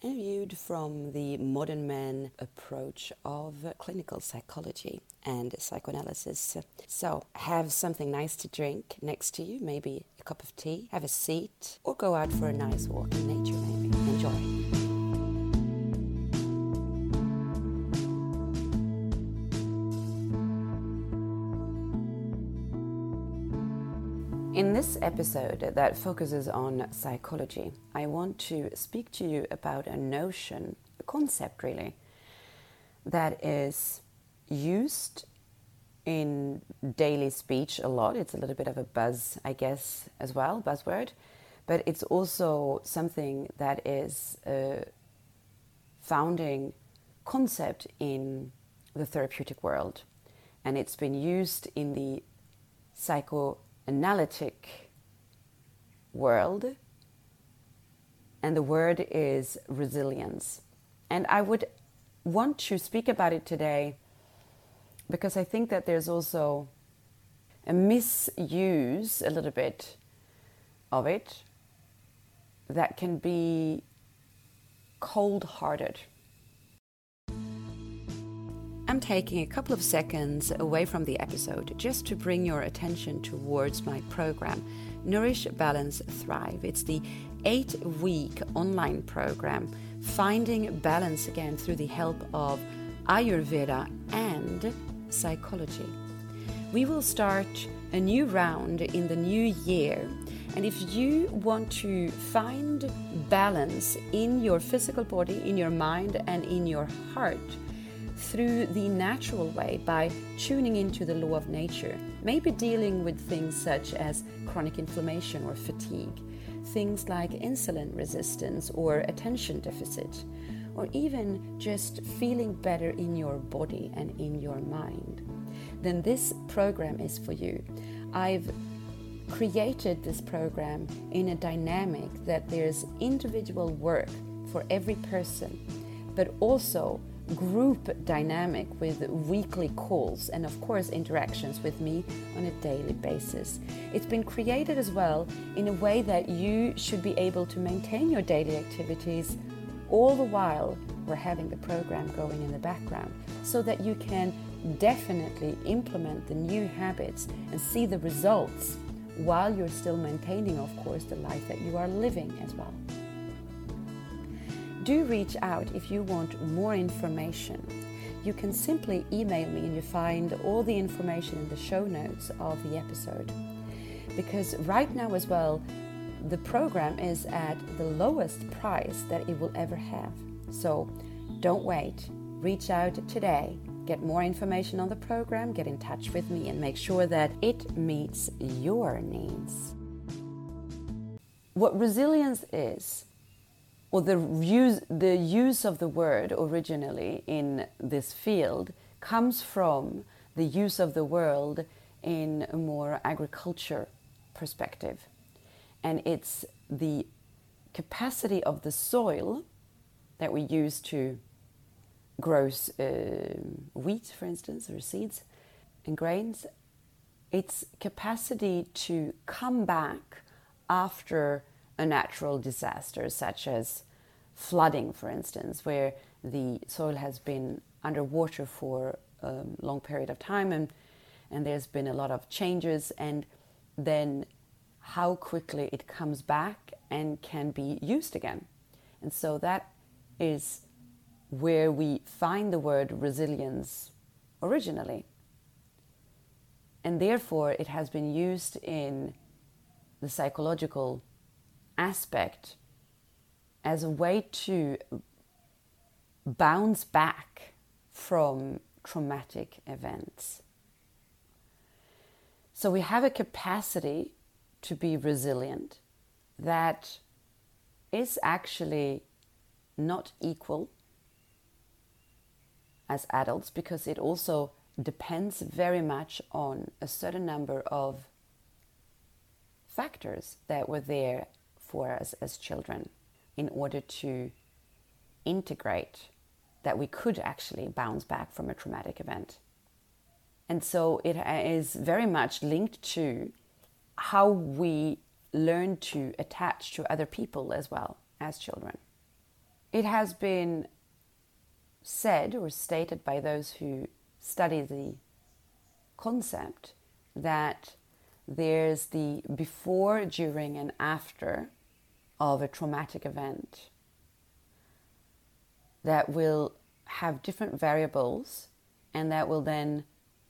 and viewed from the modern man approach of clinical psychology and psychoanalysis. So have something nice to drink next to you, maybe a cup of tea, have a seat, or go out for a nice walk in nature maybe. Enjoy. In this episode that focuses on psychology, I want to speak to you about a notion, a concept really, that is used in daily speech a lot. It's a little bit of a buzz, I guess, as well, buzzword, but it's also something that is a founding concept in the therapeutic world, and it's been used in the psychoanalytic world, and the word is resilience. And I would want to speak about it today because I think that there's also a misuse a little bit of it that can be cold-hearted. I'm taking a couple of seconds away from the episode just to bring your attention towards my program, Nourish Balance Thrive. It's the 8-week online program, finding balance again through the help of Ayurveda and psychology. We will start a new round in the new year, and if you want to find balance in your physical body, in your mind, and in your heart, through the natural way by tuning into the law of nature, maybe dealing with things such as chronic inflammation or fatigue, things like insulin resistance or attention deficit, or even just feeling better in your body and in your mind, then this program is for you. I've created this program in a dynamic that there's individual work for every person, but also group dynamic with weekly calls and of course interactions with me on a daily basis. It's been created as well in a way that you should be able to maintain your daily activities all the while we're having the program going in the background, so that you can definitely implement the new habits and see the results while you're still maintaining of course the life that you are living as well. Do reach out if you want more information. You can simply email me and you find all the information in the show notes of the episode. Because right now as well, the program is at the lowest price that it will ever have. So don't wait. Reach out today. Get more information on the program, get in touch with me, and make sure that it meets your needs. What resilience is, or the use of the word originally in this field, comes from the use of the word in a more agriculture perspective. And it's the capacity of the soil that we use to grow wheat, for instance, or seeds and grains. Its capacity to come back after a natural disaster, such as flooding, for instance, where the soil has been underwater for a long period of time and there's been a lot of changes, and then how quickly it comes back and can be used again. And so that is where we find the word resilience originally. And therefore, it has been used in the psychological aspect as a way to bounce back from traumatic events. So we have a capacity to be resilient that is actually not equal as adults, because it also depends very much on a certain number of factors that were there for us as children in order to integrate that we could actually bounce back from a traumatic event. And so it is very much linked to how we learn to attach to other people as well as children. It has been said or stated by those who study the concept that there's the before, during, and after of a traumatic event that will have different variables, and that will then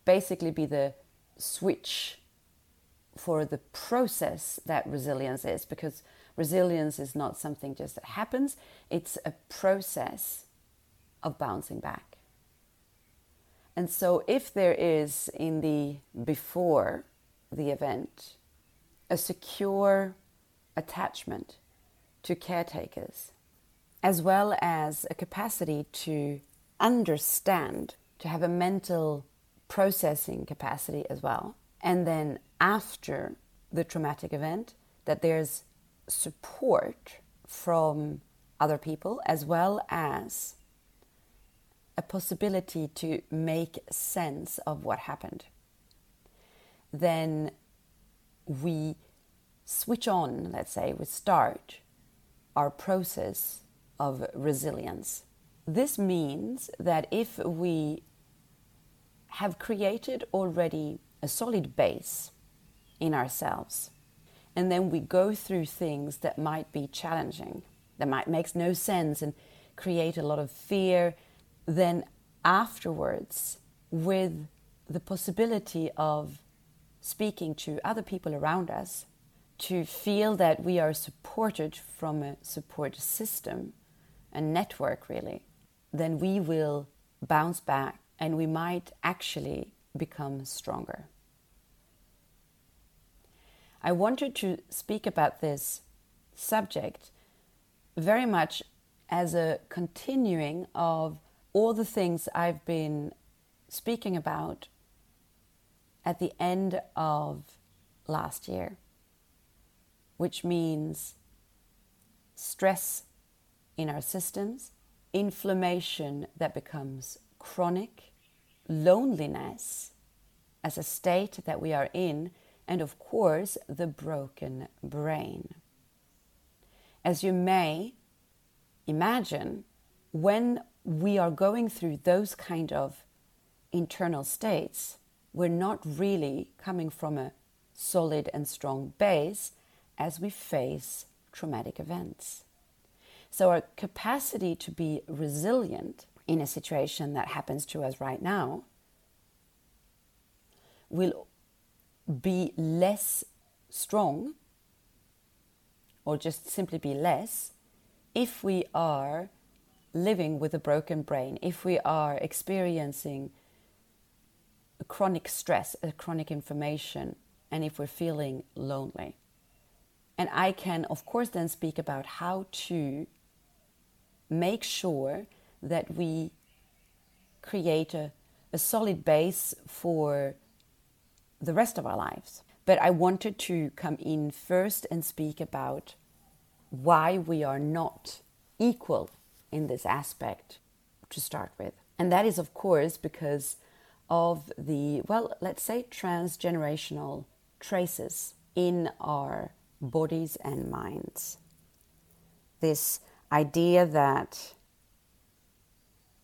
basically be the switch for the process that resilience is, because resilience is not something just that happens, it's a process of bouncing back. And so if there is in the before the event a secure attachment to caretakers, as well as a capacity to understand, to have a mental processing capacity as well, and then after the traumatic event, that there's support from other people, as well as a possibility to make sense of what happened. Then we switch on, let's say, we start our process of resilience. This means that if we have created already a solid base in ourselves, and then we go through things that might be challenging, that might make no sense and create a lot of fear, then afterwards, with the possibility of speaking to other people around us, to feel that we are supported from a support system, a network really, then we will bounce back and we might actually become stronger. I wanted to speak about this subject very much as a continuing of all the things I've been speaking about at the end of last year, which means stress in our systems, inflammation that becomes chronic, loneliness as a state that we are in, and of course, the broken brain. As you may imagine, when we are going through those kind of internal states, we're not really coming from a solid and strong base as we face traumatic events. So our capacity to be resilient in a situation that happens to us right now will be less strong, or just simply be less, if we are living with a broken brain, if we are experiencing a chronic stress, a chronic inflammation, and if we're feeling lonely. And I can, of course, then speak about how to make sure that we create a solid base for the rest of our lives. But I wanted to come in first and speak about why we are not equal in this aspect to start with. And that is, of course, because of the, well, let's say transgenerational traces in our bodies and minds. This idea that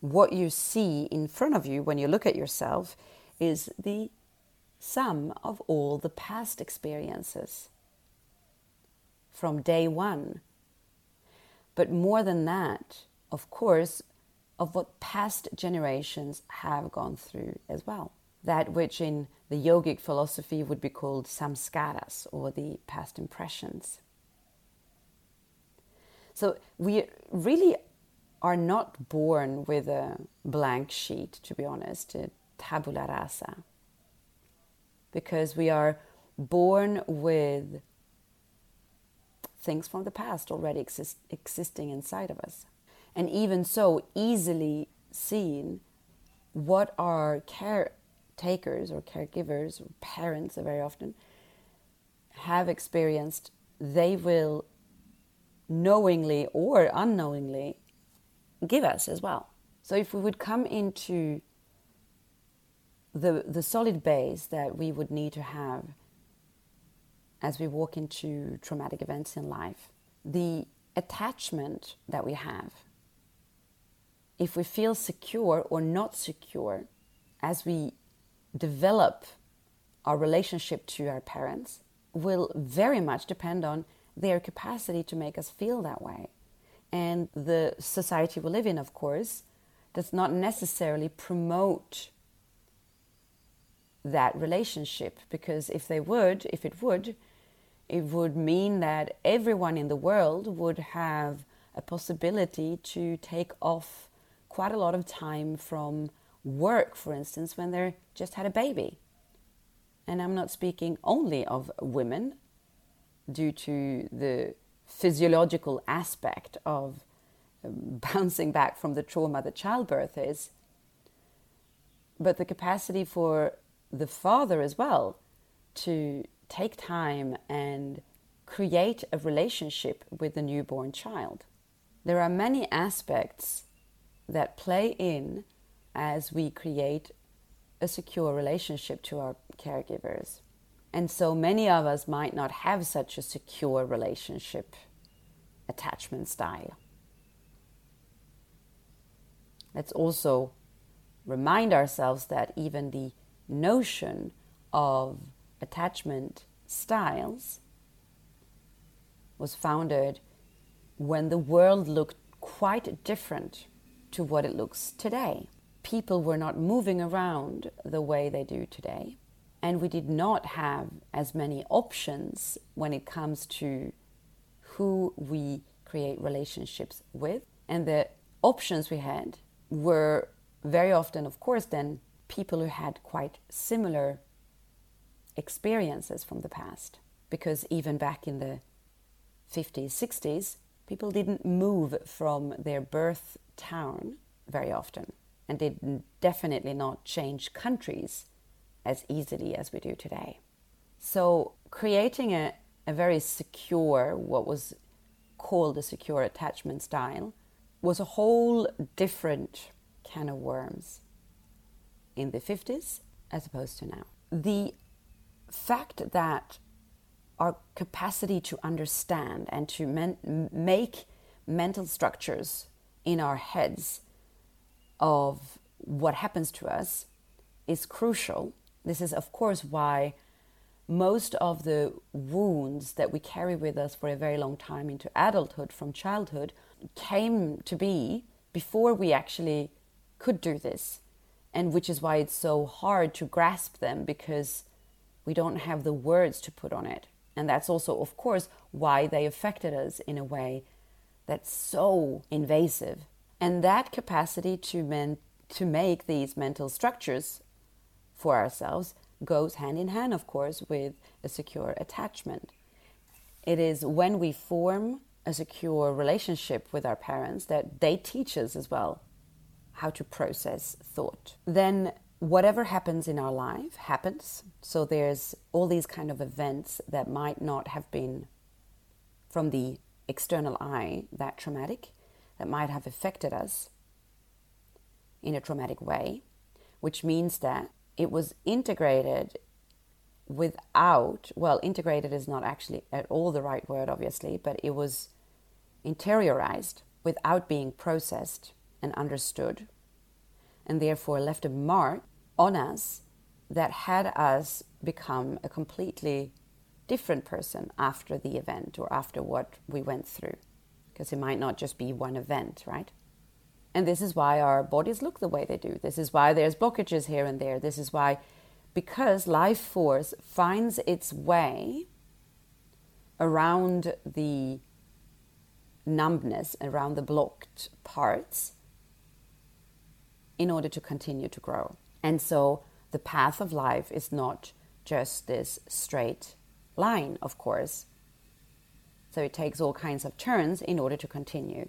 what you see in front of you when you look at yourself is the sum of all the past experiences from day one. But more than that, of course, of what past generations have gone through as well. That which in the yogic philosophy would be called samskaras, or the past impressions. So we really are not born with a blank sheet, to be honest, a tabula rasa. Because we are born with things from the past already existing inside of us. And even so, easily seen what our care takers or caregivers or parents very often have experienced, they will knowingly or unknowingly give us as well. So if we would come into the solid base that we would need to have as we walk into traumatic events in life, the attachment that we have, if we feel secure or not secure as we develop our relationship to our parents, will very much depend on their capacity to make us feel that way. And the society we live in, of course, does not necessarily promote that relationship, because if they would, if it would mean that everyone in the world would have a possibility to take off quite a lot of time from work, for instance, when they just had a baby. And I'm not speaking only of women, due to the physiological aspect of bouncing back from the trauma that childbirth is, but the capacity for the father as well to take time and create a relationship with the newborn child. There are many aspects that play in as we create a secure relationship to our caregivers. And so many of us might not have such a secure relationship attachment style. Let's also remind ourselves that even the notion of attachment styles was founded when the world looked quite different to what it looks today. People were not moving around the way they do today, and we did not have as many options when it comes to who we create relationships with. And the options we had were very often, of course, then people who had quite similar experiences from the past, because even back in the 50s, 60s, people didn't move from their birth town very often, and they definitely not change countries as easily as we do today. So creating a very secure, what was called a secure attachment style, was a whole different can of worms in the 50s as opposed to now. The fact that our capacity to understand and to make mental structures in our heads of what happens to us is crucial. This is, of course, why most of the wounds that we carry with us for a very long time into adulthood from childhood came to be before we actually could do this, and which is why it's so hard to grasp them, because we don't have the words to put on it. And that's also, of course, why they affected us in a way that's so invasive. And that capacity to make these mental structures for ourselves goes hand in hand, of course, with a secure attachment. It is when we form a secure relationship with our parents that they teach us as well how to process thought. Then whatever happens in our life happens. So there's all these kind of events that might not have been, from the external eye, that traumatic, that might have affected us in a traumatic way, which means that it was integrated without, well, integrated is not actually at all the right word, obviously, but it was interiorized without being processed and understood, and therefore left a mark on us that had us become a completely different person after the event or after what we went through, because it might not just be one event, right? And this is why our bodies look the way they do. This is why there's blockages here and there. This is why, because life force finds its way around the numbness, around the blocked parts, in order to continue to grow. And so the path of life is not just this straight line, of course. So it takes all kinds of turns in order to continue.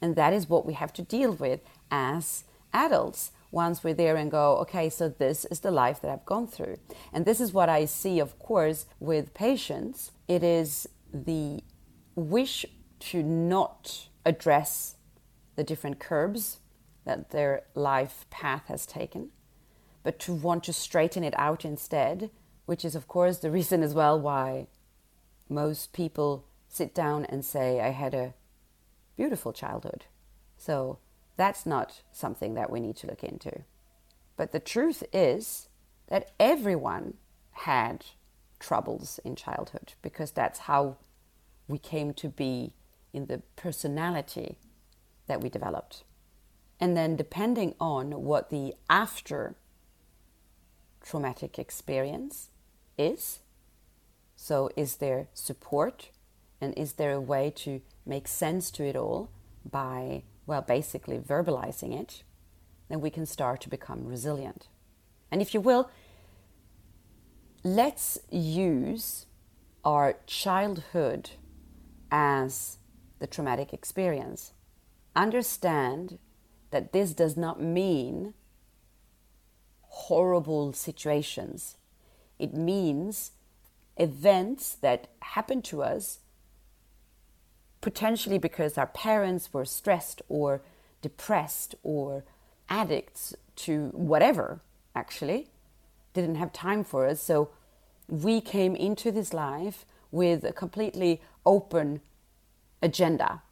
And that is what we have to deal with as adults. once we're there and go, okay, so this is the life that I've gone through. And this is what I see, of course, with patients. It is the wish to not address the different curbs that their life path has taken, but to want to straighten it out instead, which is, of course, the reason as well why most people sit down and say, I had a beautiful childhood. So that's not something that we need to look into. But the truth is that everyone had troubles in childhood, because that's how we came to be in the personality that we developed. And then depending on what the after traumatic experience is, so is there support and is there a way to make sense to it all by, well, basically verbalizing it, then we can start to become resilient. And if you will, let's use our childhood as the traumatic experience. Understand that this does not mean horrible situations. It means events that happen to us potentially because our parents were stressed or depressed or addicts to whatever, actually, didn't have time for us. So we came into this life with a completely open agenda.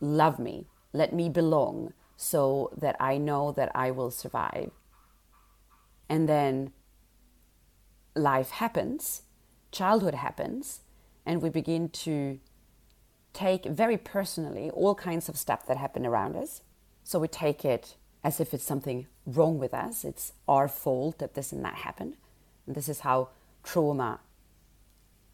Love me, let me belong, so that I know that I will survive. And then life happens, childhood happens, and we begin to take very personally all kinds of stuff that happen around us. So we take it as if it's something wrong with us. It's our fault that this and that happened. And this is how trauma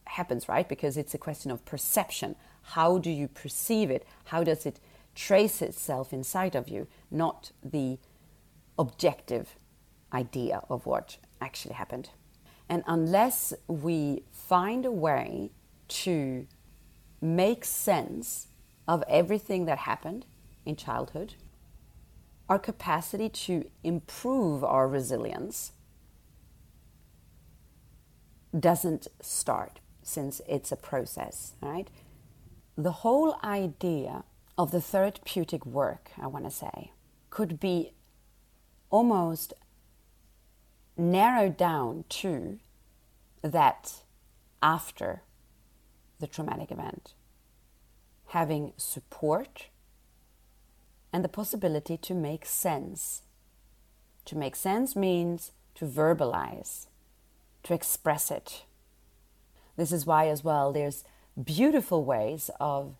happens, right? Because it's a question of perception. How do you perceive it? How does it trace itself inside of you, not the objective idea of what actually happened. And unless we find a way to make sense of everything that happened in childhood, our capacity to improve our resilience doesn't start, since it's a process, right? The whole idea of the therapeutic work, I want to say, could be almost narrowed down to that after the traumatic event. Having support and the possibility to make sense. To make sense means to verbalize, to express it. This is why as well there's beautiful ways of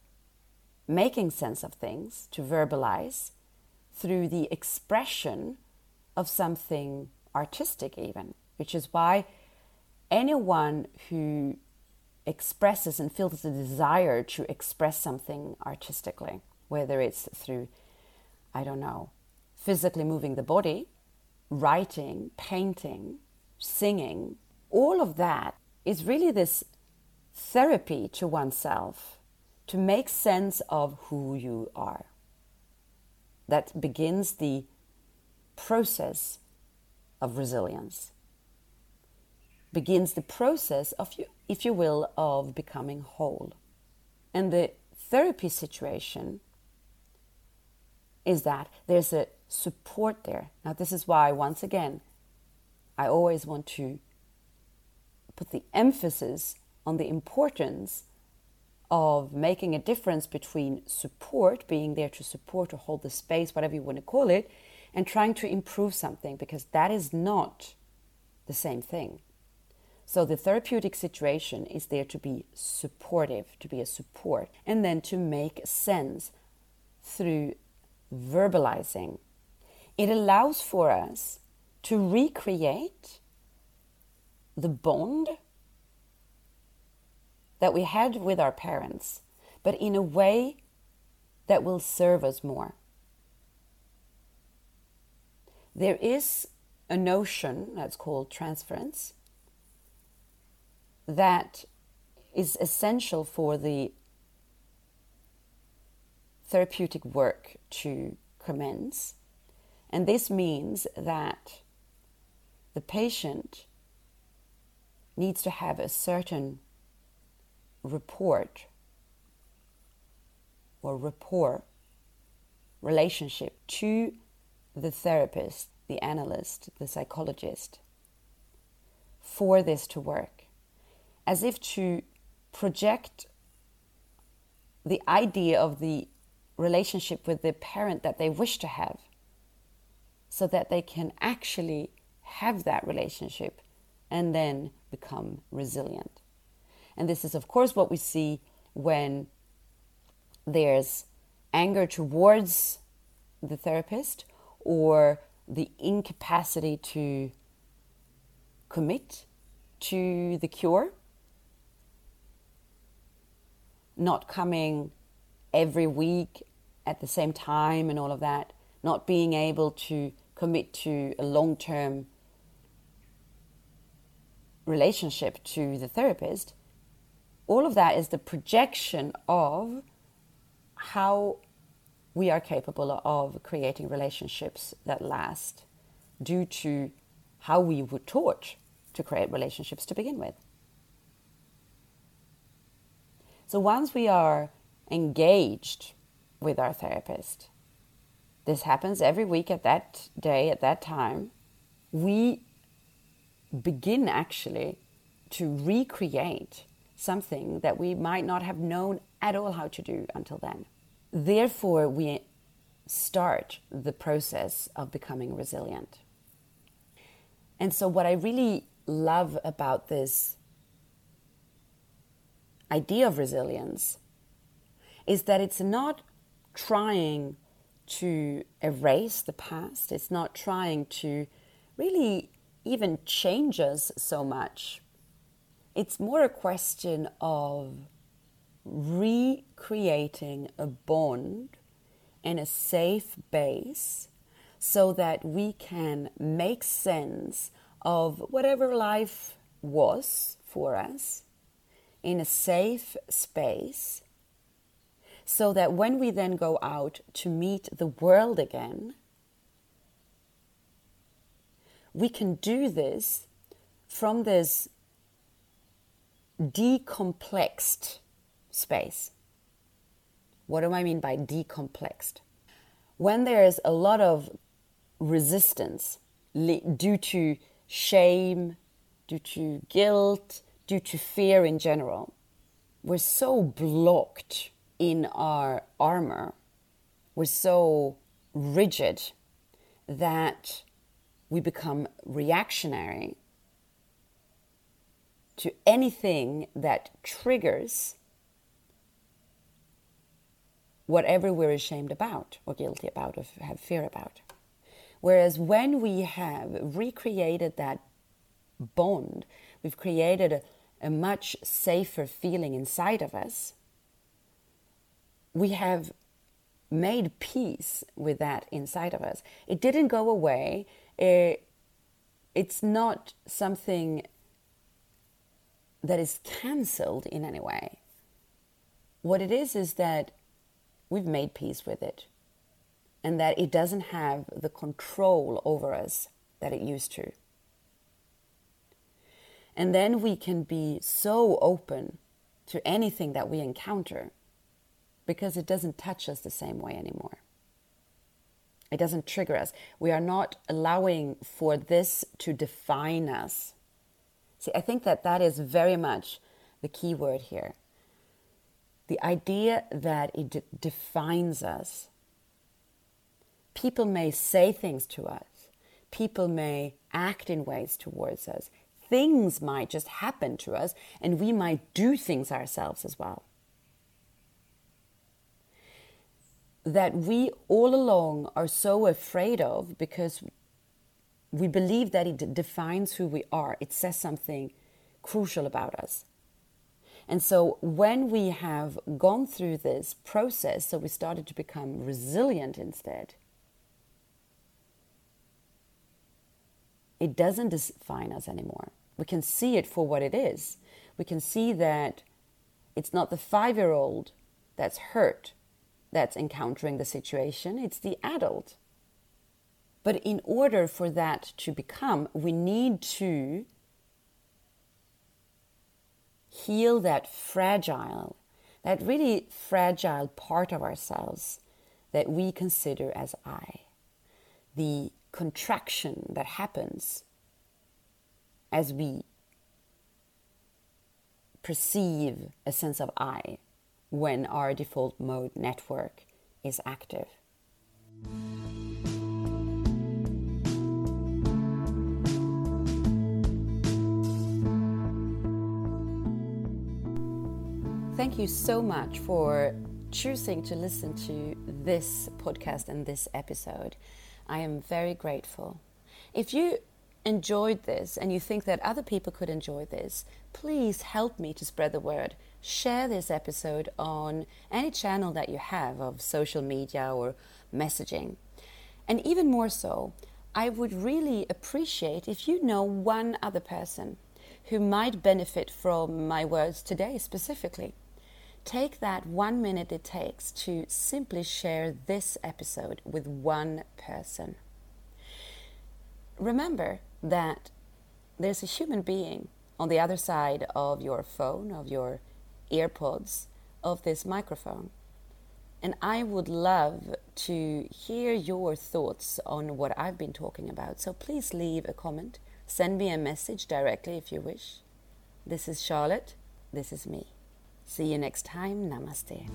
making sense of things, to verbalize through the expression of something artistic even, which is why anyone who expresses and feels the desire to express something artistically, whether it's through, I don't know, physically moving the body, writing, painting, singing, all of that is really this therapy to oneself, to make sense of who you are. That begins the process of resilience. Begins the process of, if you will, of becoming whole. And the therapy situation is that there's a support there. Now, this is why, once again, I always want to put the emphasis on the importance of making a difference between support, being there to support or hold the space, whatever you want to call it, and trying to improve something, because that is not the same thing. So the therapeutic situation is there to be supportive, to be a support, and then to make sense through verbalizing. It allows for us to recreate the bond that we had with our parents, but in a way that will serve us more. There is a notion that's called transference that is essential for the therapeutic work to commence, And this means that the patient needs to have a certain rapport or relationship to the therapist, the analyst, the psychologist, for this to work. As if to project the idea of the relationship with the parent that they wish to have, so that they can actually have that relationship and then become resilient. And this is, of course, what we see when there's anger towards the therapist or the incapacity to commit to the cure, not coming every week at the same time and all of that, not being able to commit to a long-term relationship to the therapist. All of that is the projection of how we are capable of creating relationships that last due to how we were taught to create relationships to begin with. So once we are engaged with our therapist, this happens every week at that day, at that time, we begin actually to recreate something that we might not have known at all how to do until then. Therefore, we start the process of becoming resilient. And so what I really love about this idea of resilience is that it's not trying to erase the past. It's not trying to really even change us so much. It's more a question of recreating a bond and a safe base so that we can make sense of whatever life was for us in a safe space, so that when we then go out to meet the world again, we can do this from this decomplexed space. What do I mean by decomplexed? When there is a lot of resistance due to shame, due to guilt, due to fear in general, we're so blocked in our armor, we're so rigid that we become reactionary to anything that triggers whatever we're ashamed about or guilty about or have fear about. Whereas when we have recreated that bond, we've created a much safer feeling inside of us. We have made peace with that inside of us. It didn't go away. It's not something that is cancelled in any way. What it is that we've made peace with it, and that it doesn't have the control over us that it used to. And then we can be so open to anything that we encounter because it doesn't touch us the same way anymore. It doesn't trigger us. We are not allowing for this to define us. See, I think that is very much the key word here. The idea that it defines us. People may say things to us. People may act in ways towards us. Things might just happen to us, and we might do things ourselves as well. That we all along are so afraid of because we believe that it defines who we are. It says something crucial about us. And so when we have gone through this process, so we started to become resilient instead, it doesn't define us anymore. We can see it for what it is. We can see that it's not the 5-year-old that's hurt that's encountering the situation. It's the adult. But in order for that to become, we need to heal that really fragile part of ourselves that we consider as I. The contraction that happens as we perceive a sense of I when our default mode network is active. Thank you so much for choosing to listen to this podcast and this episode. I am very grateful. If you enjoyed this and you think that other people could enjoy this, please help me to spread the word. Share this episode on any channel that you have of social media or messaging. And even more so, I would really appreciate if you know one other person who might benefit from my words today specifically. Take that 1 minute it takes to simply share this episode with one person. Remember that there's a human being on the other side of your phone, of your earpods, of this microphone. And I would love to hear your thoughts on what I've been talking about. So please leave a comment. Send me a message directly if you wish. This is Charlotte. This is me. See you next time. Namaste.